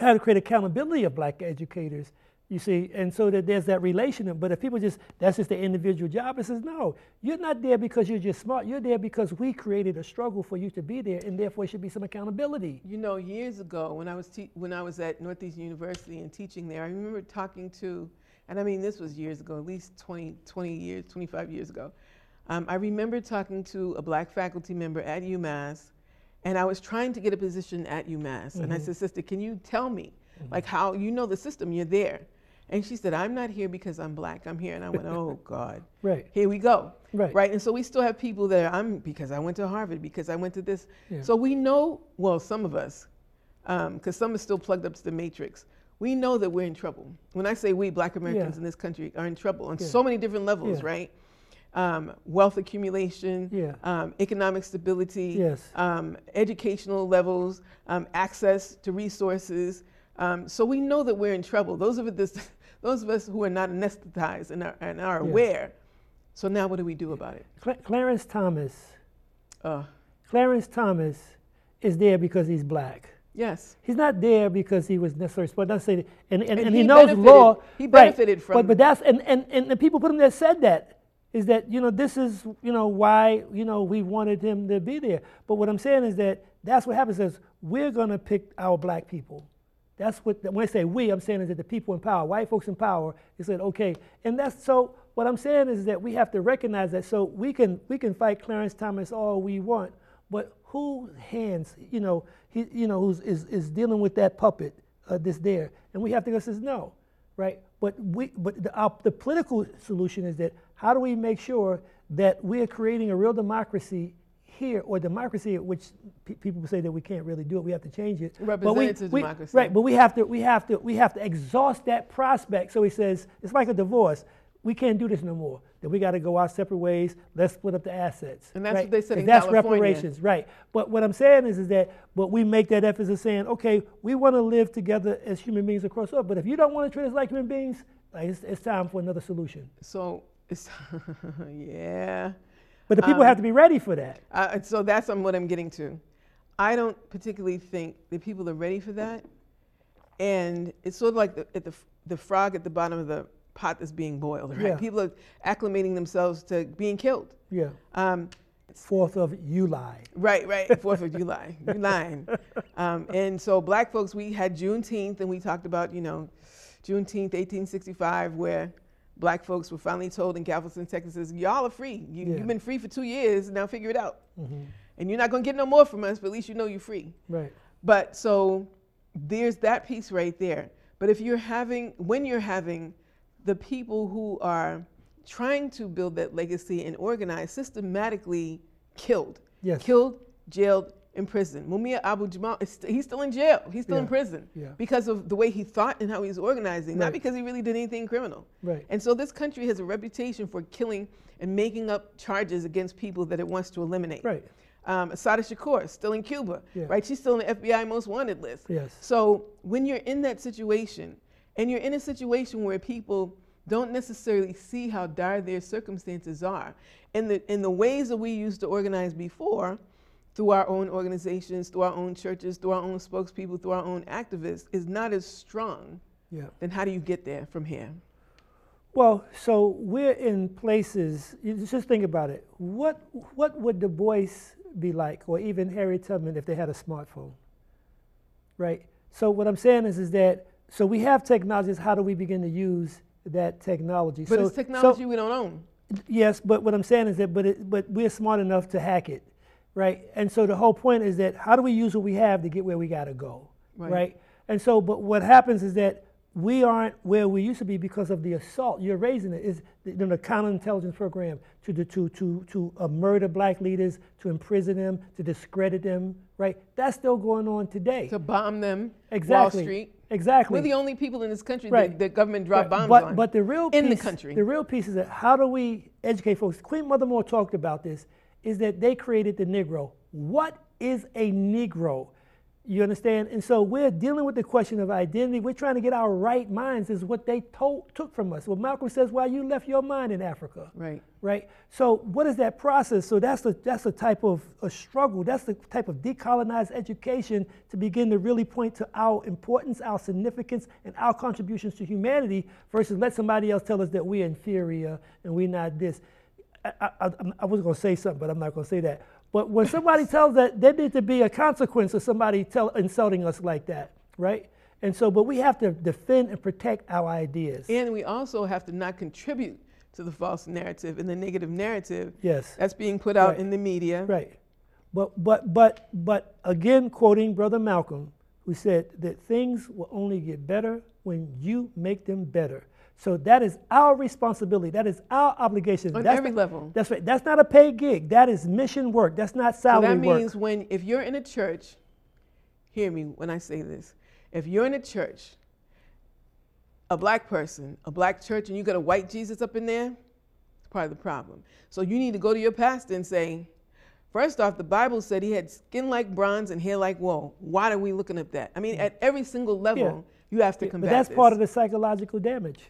how to create accountability of black educators, you see, and so that there's that relation. But if people just, that's just the individual job, it says, no, you're not there because you're just smart. You're there because we created a struggle for you to be there, and therefore it should be some accountability. You know, years ago when I was, te- when I was at Northeastern University and teaching there, I remember talking to, and I mean, this was years ago, at least twenty, twenty years, twenty-five years ago. Um, I remember talking to a black faculty member at UMass, and I was trying to get a position at UMass. Mm-hmm. And I said, sister, can you tell me, mm-hmm. like how, you know the system, you're there. And she said, I'm not here because I'm black, I'm here. And I went, oh God, right. Here we go. Right. Right. And so we still have people that are, I'm because I went to Harvard, because I went to this. Yeah. So we know, well, some of us, um, cause some are still plugged up to the matrix. We know that we're in trouble. When I say we, black Americans yeah. in this country are in trouble on yeah. so many different levels, yeah. right? Um, wealth accumulation, yeah. um, economic stability, yes. um, educational levels, um, access to resources. Um, so we know that we're in trouble. Those of us, those of us who are not anesthetized and are, and are yeah. aware. So now what do we do about it? Cl- Clarence Thomas. Uh, Clarence Thomas is there because he's black. Yes. He's not there because he was necessarily smart. That's and, and, and, and he, he knows law. He benefited right. from but, but that's and, and, and the people put him there said that. Is that, you know, this is, you know, why, you know, we wanted him to be there. But what I'm saying is that that's what happens is we're gonna pick our black people. That's what, when I say we, I'm saying is that the people in power, white folks in power, they said, okay. And that's, so what I'm saying is that we have to recognize that. So we can we can fight Clarence Thomas all we want, but who hands, you know, he, you know, who's is, is dealing with that puppet, uh, this there, and we have to go says no, right? But we, but the, our, the political solution is that how do we make sure that we are creating a real democracy here, or democracy at which pe- people say that we can't really do it, we have to change it. Representative but we, we, democracy, right? But we have to, we have to, we have to exhaust that prospect. So he says it's like a divorce. We can't do this no more. That we got to go our separate ways. Let's split up the assets. And that's right? what they said in that's California. That's reparations, right? But what I'm saying is, is that, but we make that effort of saying, okay, we want to live together as human beings across the world. But if you don't want to treat us like human beings, like it's, it's time for another solution. So it's yeah. But the people um, have to be ready for that. Uh, so that's what I'm getting to. I don't particularly think that people are ready for that. And it's sort of like the, at the the frog at the bottom of the pot that's being boiled, right? Yeah. People are acclimating themselves to being killed. Yeah. Um, Fourth of July. Right, right. Fourth of July. You lying. Um, and so black folks, we had Juneteenth, and we talked about, you know, Juneteenth, eighteen sixty-five, where black folks were finally told in Galveston, Texas, y'all are free. You, yeah. You've been free for two years, now figure it out. Mm-hmm. And you're not going to get no more from us, but at least you know you're free. Right. But so there's that piece right there. But if you're having, when you're having the people who are trying to build that legacy and organize systematically killed, yes. killed, jailed, imprisoned. Mumia Abu-Jamal, is st- he's still in jail. He's still yeah. in prison yeah. because of the way he thought and how he was organizing, right. not because he really did anything criminal. Right. And so this country has a reputation for killing and making up charges against people that it wants to eliminate. Right. Um, Asada Shakur is still in Cuba, yeah. right? She's still in the F B I most wanted list. Yes. So when you're in that situation, and you're in a situation where people don't necessarily see how dire their circumstances are. And the, and the ways that we used to organize before, through our own organizations, through our own churches, through our own spokespeople, through our own activists, is not as strong. Yeah. Then how do you get there from here? Well, so we're in places, just think about it. What, what would Du Bois be like, or even Harriet Tubman, if they had a smartphone, right? So what I'm saying is, is that so we have technologies, how do we begin to use that technology? But so, it's technology so, we don't own. Yes, but what I'm saying is that but it, but we're smart enough to hack it, right? And so the whole point is that how do we use what we have to get where we gotta go, right? right? And so, but what happens is that we aren't where we used to be because of the assault. You're raising it. It's the, you know, the counterintelligence program to to to to uh, murder black leaders, to imprison them, to discredit them, right? That's still going on today. To bomb them, exactly. Wall Street. Exactly. We're the only people in this country right. that the government dropped right. bombs but, on. But the real piece, in the country. The real piece is that how do we educate folks? Queen Mother Moore talked about this, is that they created the Negro. What is a Negro? You understand? And so we're dealing with the question of identity. We're trying to get our right minds is what they told, took from us. Well, Malcolm says, well, you left your mind in Africa. Right. Right? So what is that process? So that's a, that's a type of a struggle. That's the type of decolonized education to begin to really point to our importance, our significance, and our contributions to humanity versus let somebody else tell us that we're inferior and we're not this. I, I, I was going to say something, but I'm not going to say that. But when somebody tells that, there needs to be a consequence of somebody tell, insulting us like that, right? And so, but we have to defend and protect our ideas. And we also have to not contribute to the false narrative and the negative narrative yes. that's being put out right. in the media. Right. But, but, but, but again, quoting Brother Malcolm, who said that things will only get better when you make them better. So that is our responsibility. That is our obligation. On that's every not, level. That's right. That's not a paid gig. That is mission work. That's not salary work. So that means work. when, if you're in a church, hear me when I say this. If you're in a church, a black person, a black church, and you got a white Jesus up in there, it's part of the problem. So you need to go to your pastor and say, first off, the Bible said he had skin like bronze and hair like wool. Why are we looking at that? I mean, at every single level, yeah. you have to combat this. But that's this. part of the psychological damage.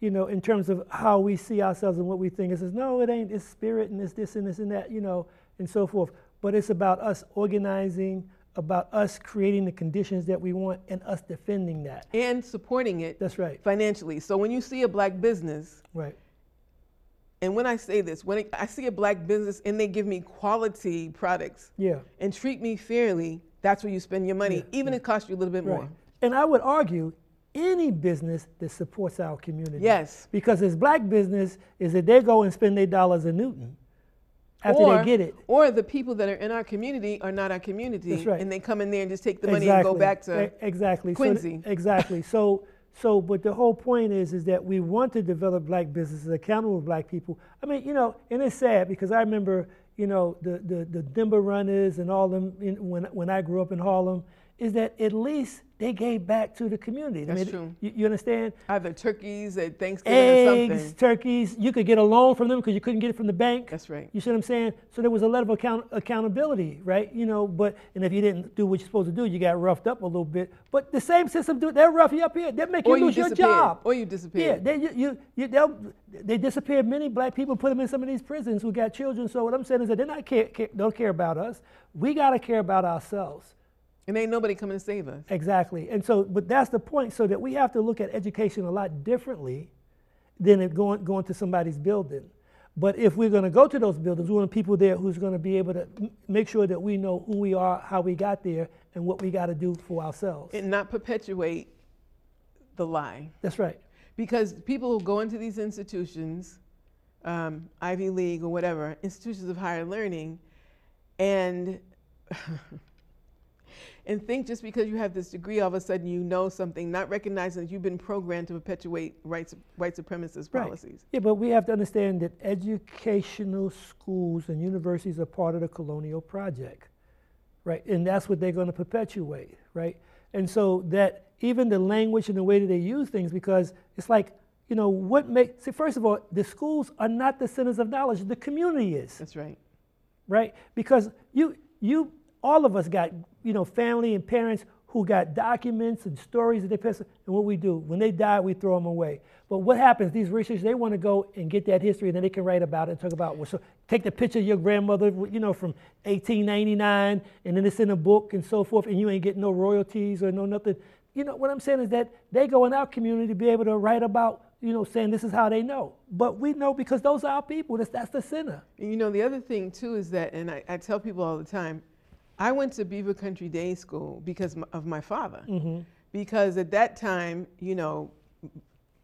You know, in terms of how we see ourselves and what we think. It says, no, it ain't, it's spirit and it's this and this and that, you know, and so forth. But it's about us organizing, about us creating the conditions that we want and us defending that. And supporting it. That's right. Financially. So when you see a black business. Right. And when I say this, when I see a black business and they give me quality products. Yeah. And treat me fairly, that's where you spend your money, yeah. even yeah. if it costs you a little bit right. more. And I would argue, any business that supports our community. Yes. Because this black business is that they go and spend their dollars in Newton after or, they get it. Or the people that are in our community are not our community. That's right. And they come in there and just take the money exactly. and go back to exactly. Quincy. So th- exactly. So, so, but the whole point is, is that we want to develop black businesses accountable to black people. I mean, you know, and it's sad because I remember, you know, the, the, the Denver Runners and all them in, when, when I grew up in Harlem, is that at least they gave back to the community. That's I mean, true. You, you understand? Either turkeys at Thanksgiving Eggs, or something. turkeys. You could get a loan from them because you couldn't get it from the bank. That's right. You see what I'm saying? So there was a level of account- accountability, right? You know, but, and if you didn't do what you're supposed to do, you got roughed up a little bit. But the same system, they'll rough you up here. They'll make you or lose you your job. Or you disappear. Yeah, they, you, you, you, they'll, they disappeared many black people, put them in some of these prisons who got children. So what I'm saying is that they not care, care, don't care about us. We got to care about ourselves. And ain't nobody coming to save us. Exactly. And so, but that's the point, so that we have to look at education a lot differently than it going, going to somebody's building. But if we're going to go to those buildings, we want people there who's going to be able to m- make sure that we know who we are, how we got there, and what we got to do for ourselves. And not perpetuate the lie. That's right. Because people who go into these institutions, um, Ivy League or whatever, institutions of higher learning, and... and think just because you have this degree, all of a sudden you know something, not recognizing that you've been programmed to perpetuate rights, white supremacist right. policies. Yeah, but we have to understand that educational schools and universities are part of the colonial project, right? And that's what they're going to perpetuate, right? And so that even the language and the way that they use things, because it's like, you know, what makes, see, first of all, the schools are not the centers of knowledge, the community is. That's right. Right? Because you, you, all of us got, you know, family and parents who got documents and stories that they pass. And what we do, when they die, we throw them away. But what happens, these researchers, they want to go and get that history, and then they can write about it and talk about, well, so take the picture of your grandmother, you know, from eighteen ninety-nine, and then it's in a book and so forth, and you ain't getting no royalties or no nothing. You know, what I'm saying is that they go in our community to be able to write about, you know, saying this is how they know. But we know because those are our people. That's, that's the center. And you know, the other thing, too, is that, and I, I tell people all the time, I went to Beaver Country Day School because of my father. Mm-hmm. Because at that time, you know,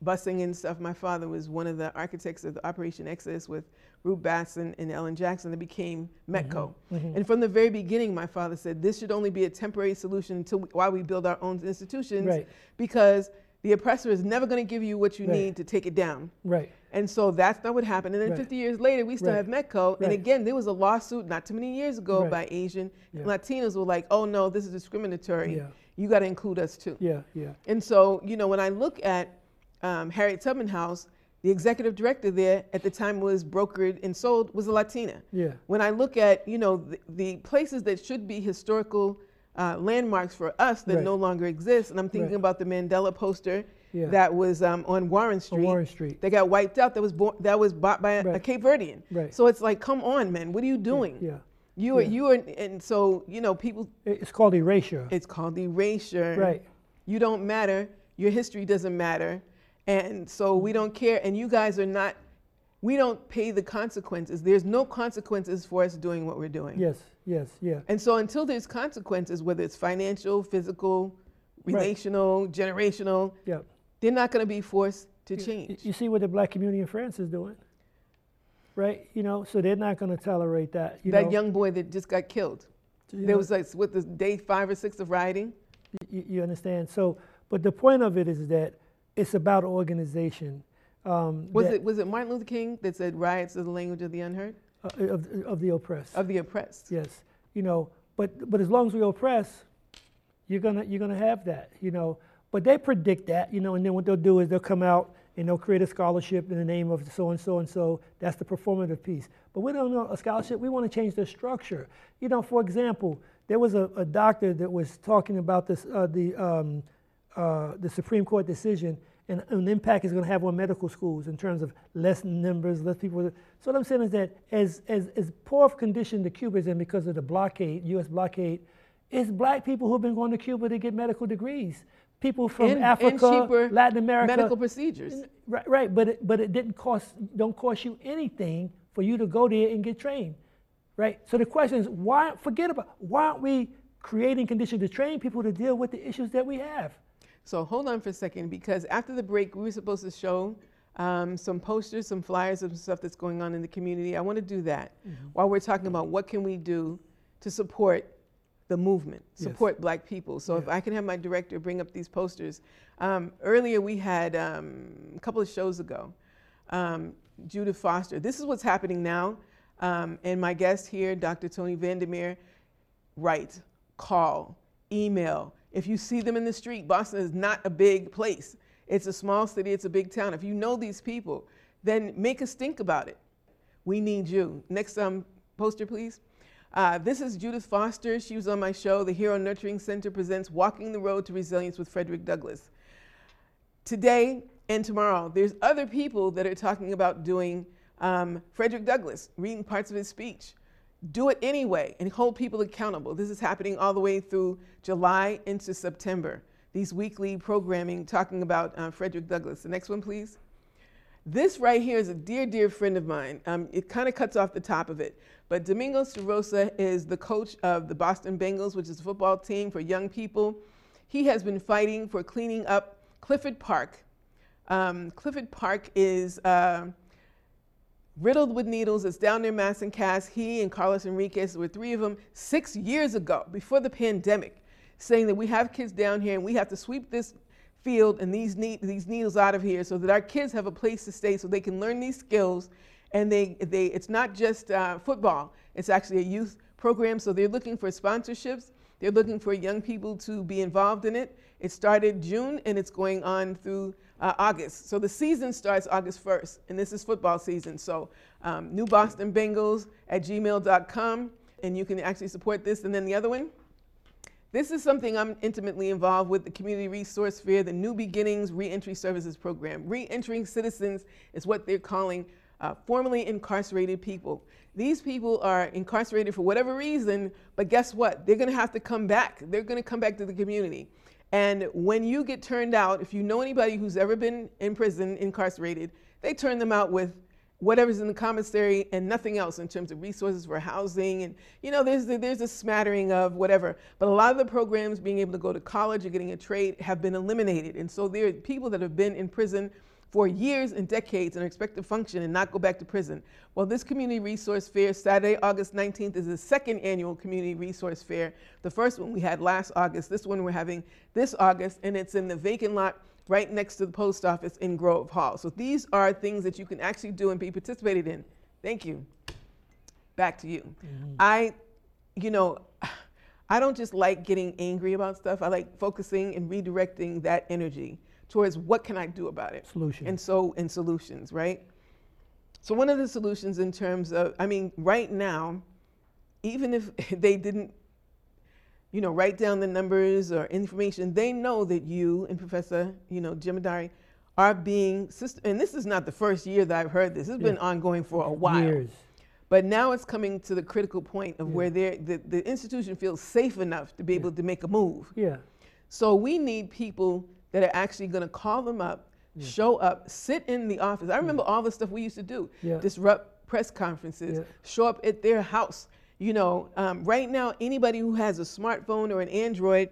busing and stuff, my father was one of the architects of the Operation Exodus with Rube Bass and, and Ellen Jackson that became METCO. Mm-hmm. Mm-hmm. And from the very beginning, my father said, this should only be a temporary solution until we, while we build our own institutions right. because the oppressor is never going to give you what you right. need to take it down. Right. And so that's not what happened. And then right. fifty years later, we still right. have METCO. Right. And again, there was a lawsuit not too many years ago right. by Asian yeah. Latinos were like, oh no, this is discriminatory. Yeah. You got to include us too. Yeah, yeah. And so, you know, when I look at um, Harriet Tubman House, the executive director there at the time was brokered and sold was a Latina. Yeah. When I look at, you know, the, the places that should be historical uh, landmarks for us that right. no longer exist. And I'm thinking right. about the Mandela poster yeah. that was um, on Warren Street. On Warren Street. They got wiped out. That was that was bought by a, right. a Cape Verdean. Right. So it's like, come on, man, what are you doing? Yeah. yeah. You are, yeah. you are, and so, you know, people. It's called erasure. It's called erasure. Right. You don't matter. Your history doesn't matter. And so we don't care. And you guys are not, we don't pay the consequences. There's no consequences for us doing what we're doing. Yes, yes, yeah. And so until there's consequences, whether it's financial, physical, relational, right. generational, yep. they're not going to be forced to you, change. You see what the black community in France is doing? Right, you know, so they're not going to tolerate that. You that know? young boy that just got killed. You there know? was like, what, the day five or six of rioting? You, you understand? So, but the point of it is that it's about organization. Um, was it was it Martin Luther King that said riots are the language of the unheard? Uh, of, of the oppressed. Of the oppressed. Yes, you know, but but as long as we oppress, you're gonna you're gonna have that, you know. But they predict that, you know, and then what they'll do is they'll come out and they'll create a scholarship in the name of so and so and so. That's the performative piece. But we don't want a scholarship. We want to change the structure. You know, for example, there was a, a doctor that was talking about this uh, the um, uh, the Supreme Court decision and an impact it's going to have on medical schools in terms of less numbers, less people. So what I'm saying is that as as as poor of condition the Cuba is in because of the blockade, U S blockade, it's black people who've been going to Cuba to get medical degrees. People from and, Africa, and cheaper Latin America, medical procedures. Right, right, but it, but it didn't cost, don't cost you anything for you to go there and get trained, right? So the question is, why? Forget about why aren't we creating conditions to train people to deal with the issues that we have? So hold on for a second, because after the break, we were supposed to show um, some posters, some flyers, some stuff that's going on in the community. I want to do that mm-hmm. while we're talking about what can we do to support the movement, support yes. black people. So yeah. if I can have my director bring up these posters. Um, earlier we had, um, a couple of shows ago, um, Judith Foster. This is what's happening now. Um, and my guest here, Doctor Tony Van Der Meer, write, call, email. If you see them in the street, Boston is not a big place. It's a small city, it's a big town. If you know these people, then make us think about it. We need you. Next um, poster, please. Uh, this is Judith Foster. She was on my show. The Hero Nurturing Center presents Walking the Road to Resilience with Frederick Douglass. Today and tomorrow, there's other people that are talking about doing um, Frederick Douglass, reading parts of his speech. Do it anyway and hold people accountable. This is happening all the way through July into September. These weekly programming talking about uh, Frederick Douglass. The next one, please. This right here is a dear, dear friend of mine. Um, it kind of cuts off the top of it. But Domingo Sorosa is the coach of the Boston Bengals, which is a football team for young people. He has been fighting for cleaning up Clifford Park. Um, Clifford Park is uh, riddled with needles. It's down near Mass and Cass. He and Carlos Enriquez were three of them six years ago, before the pandemic, saying that we have kids down here and we have to sweep this field and these, need, these needles out of here so that our kids have a place to stay so they can learn these skills. And they, they it's not just uh, football, it's actually a youth program. So they're looking for sponsorships. They're looking for young people to be involved in it. It started June and it's going on through uh, August. So the season starts August first and this is football season. So um, New Boston Bengals at gmail dot com and you can actually support this. And then the other one. This is something I'm intimately involved with, the Community Resource Fair, the New Beginnings Reentry Services Program. Reentering citizens is what they're calling uh, formerly incarcerated people. These people are incarcerated for whatever reason, but guess what? They're going to have to come back. They're going to come back to the community. And when you get turned out, if you know anybody who's ever been in prison, incarcerated, they turn them out with whatever's in the commissary and nothing else in terms of resources for housing. And, you know, there's, there's a smattering of whatever. But a lot of the programs, being able to go to college or getting a trade, have been eliminated. And so there are people that have been in prison for years and decades and are expected to function and not go back to prison. Well, this Community Resource Fair, Saturday, August nineteenth, is the second annual Community Resource Fair. The first one we had last August. This one we're having this August, and it's in the vacant lot right next to the post office in Grove Hall. So these are things that you can actually do and be participated in. Thank you. Back to you. Mm-hmm. I, you know, I don't just like getting angry about stuff. I like focusing and redirecting that energy towards what can I do about it? Solutions. And so, and solutions, right? So one of the solutions in terms of, I mean, right now, even if they didn't, you know, write down the numbers or information, they know that you and Professor, you know, Jemadari are being, system and this is not the first year that I've heard this, it's yeah. been ongoing for a while. Years. But now it's coming to the critical point of yeah. where the, the institution feels safe enough to be yeah. able to make a move. Yeah. So we need people that are actually gonna call them up, yeah. show up, sit in the office. I remember yeah. all the stuff we used to do, yeah. disrupt press conferences, yeah. show up at their house. You know, um, right now, anybody who has a smartphone or an Android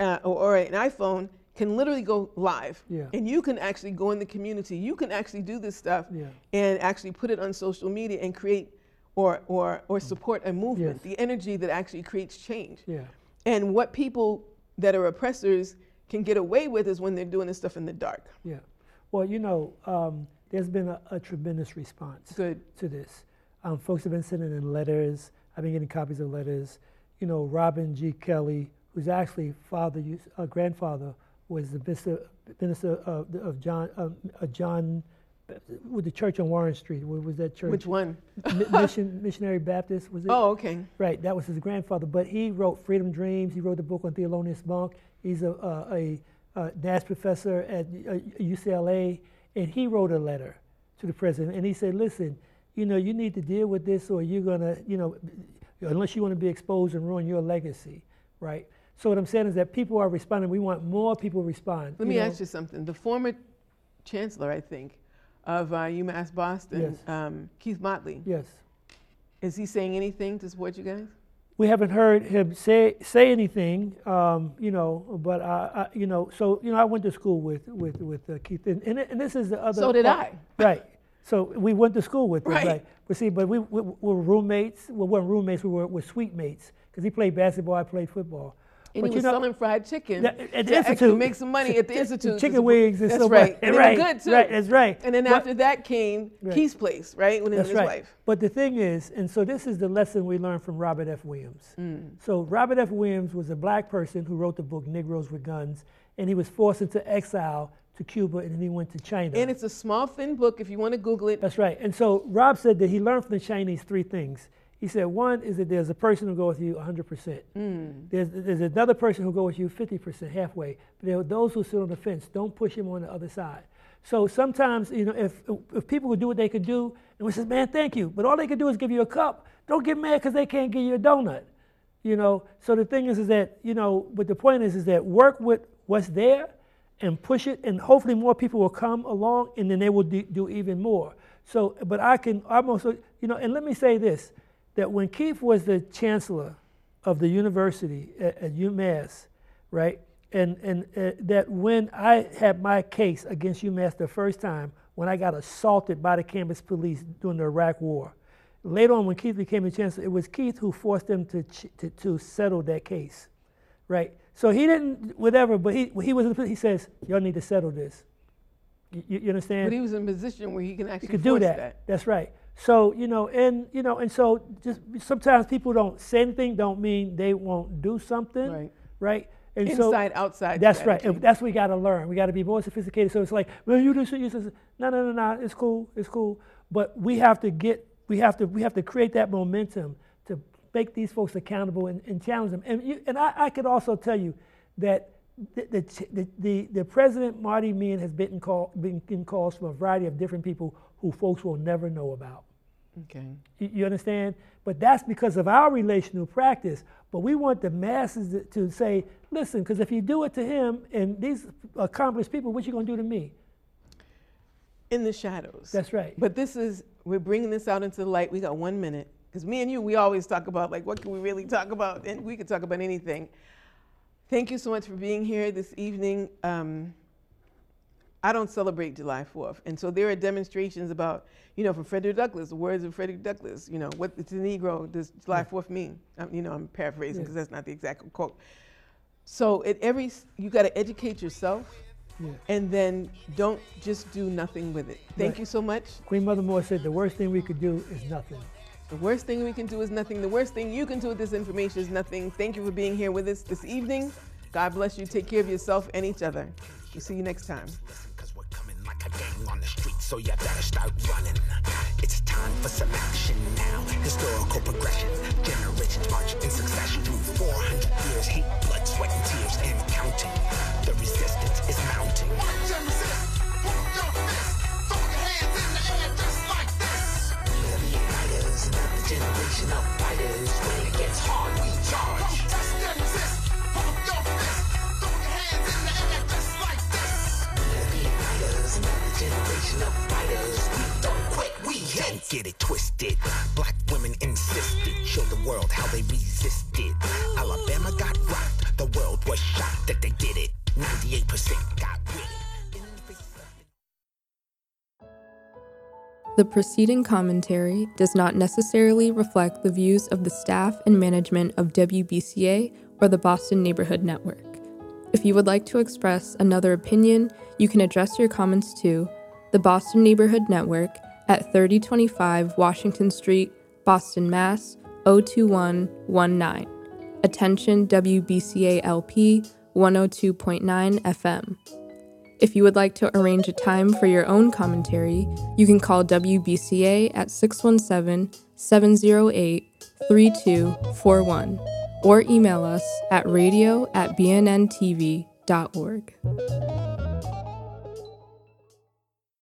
uh, or, or an iPhone can literally go live. Yeah. And you can actually go in the community. You can actually do this stuff yeah. and actually put it on social media and create or, or, or support a movement, yes. the energy that actually creates change. Yeah. And what people that are oppressors can get away with is when they're doing this stuff in the dark. Yeah. Well, you know, um, there's been a, a tremendous response Good. to this. Um, folks have been sending in letters. I've been getting copies of letters. You know, Robin G. Kelly, who's actually father, uh, grandfather, was the minister, minister of, of John, um, uh, John, with the church on Warren Street. What was that church? Which one? M- Mission, Missionary Baptist, was it? Oh, okay. Right, that was his grandfather. But he wrote Freedom Dreams. He wrote the book on Thelonious Monk. He's a, uh, a, a N A S professor at uh, U C L A. And he wrote a letter to the president. And he said, listen, you know, you need to deal with this or you're gonna, you know, unless you wanna be exposed and ruin your legacy, right? So what I'm saying is that people are responding. We want more people to respond. Let me know? ask you something. The former chancellor, I think, of uh, UMass Boston, yes. um, Keith Motley. Yes. Is he saying anything to support you guys? We haven't heard him say say anything, um, you know. But I, I, you know, so you know, I went to school with with with uh, Keith, and, and and this is the other. So did part. I. Right. So we went to school with him, right? right? But see, but we, we, we were roommates. We weren't roommates. We were, were suite mates because he played basketball. I played football. And but he was know, selling fried chicken at the to Institute. Make some money at the Institute. Chicken wings and stuff. That's so right. And right. They were good too. Right. That's right. And then but, after that came right. Keith's Place, right? When that's his right. wife. But the thing is, and so this is the lesson we learned from Robert F. Williams. Mm. So Robert F. Williams was a black person who wrote the book Negroes with Guns, and he was forced into exile to Cuba, and then he went to China. And it's a small, thin book. If you want to Google it. That's right. And so Rob said that he learned from the Chinese three things. He said, one is that there's a person who'll go with you one hundred percent. Mm. There's, there's another person who'll go with you fifty percent, halfway. But there are those who sit on the fence. Don't push him on the other side. So sometimes, you know, if if people would do what they could do, and we says, man, thank you. But all they could do is give you a cup. Don't get mad because they can't give you a donut. You know, so the thing is, is that, you know, but the point is, is that work with what's there and push it, and hopefully more people will come along, and then they will do, do even more. So, but I can almost, you know, and let me say this, that when Keith was the chancellor of the university at, at UMass, right, and, and uh, that when I had my case against UMass the first time, when I got assaulted by the campus police during the Iraq War, later on when Keith became the chancellor, it was Keith who forced them to ch- to, to settle that case, right? So he didn't, whatever, but he he was in the, he says, y'all need to settle this. You, you understand? But he was in a position where he can actually he could do that. that. That's right. So, you know, and you know, and so just sometimes people don't say anything, don't mean they won't do something, right? right? And Inside, so, outside. That's strategy. right. And that's what we got to learn. We got to be more sophisticated. So it's like, well, you do so, you do no, no, no, no, it's cool, it's cool. But we have to get, we have to, we have to create that momentum to make these folks accountable and, and challenge them. And you, and I, I could also tell you that the the the, the, the president Marty Meehan has been called, been getting calls from a variety of different people who folks will never know about. Okay. You, you understand? But that's because of our relational practice. But we want the masses to, to say, listen, because if you do it to him and these accomplished people, what you gonna do to me? In the shadows. That's right. But this is, we're bringing this out into the light. We got one minute. Because me and you, we always talk about like, what can we really talk about? And we could talk about anything. Thank you so much for being here this evening. Um, I don't celebrate July fourth. And so there are demonstrations about, you know, from Frederick Douglass, the words of Frederick Douglass, you know, what to the Negro does July fourth mean? Um, you know, I'm paraphrasing because yeah. that's not the exact quote. So at every, you got to educate yourself yeah. and then don't just do nothing with it. Thank right. you so much. Queen Mother Moore said the worst thing we could do is nothing. The worst thing we can do is nothing. The worst thing you can do with this information is nothing. Thank you for being here with us this evening. God bless you. Take care of yourself and each other. We'll see you next time. Gang on the street, so you better start running. It's time for some action now. Historical progression, generations march in succession through four hundred years, hate, blood, sweat, and tears, and counting. The resistance is mounting. Watch and resist. Put your fist. Throw your hands in the air just like this. We are the uniters, another generation of fighters. When it gets hard, we charge. Protest and resist. Put your fist. Throw your hands in the air just like this. We are the uniters, another generation of fighters. We don't quit. We don't get it twisted. Black women insisted. Show the world how they resisted. Alabama got rocked. The world was shocked that they did it. ninety-eight percent got with it. The preceding commentary does not necessarily reflect the views of the staff and management of W B C A or the Boston Neighborhood Network. If you would like to express another opinion, you can address your comments to the Boston Neighborhood Network at thirty twenty-five Washington Street, Boston, Mass. oh two one one nine. Attention W B C A L P one oh two point nine F M. If you would like to arrange a time for your own commentary, you can call W B C A at six one seven, seven oh eight, three two four one or email us at radio at b n n t v dot org.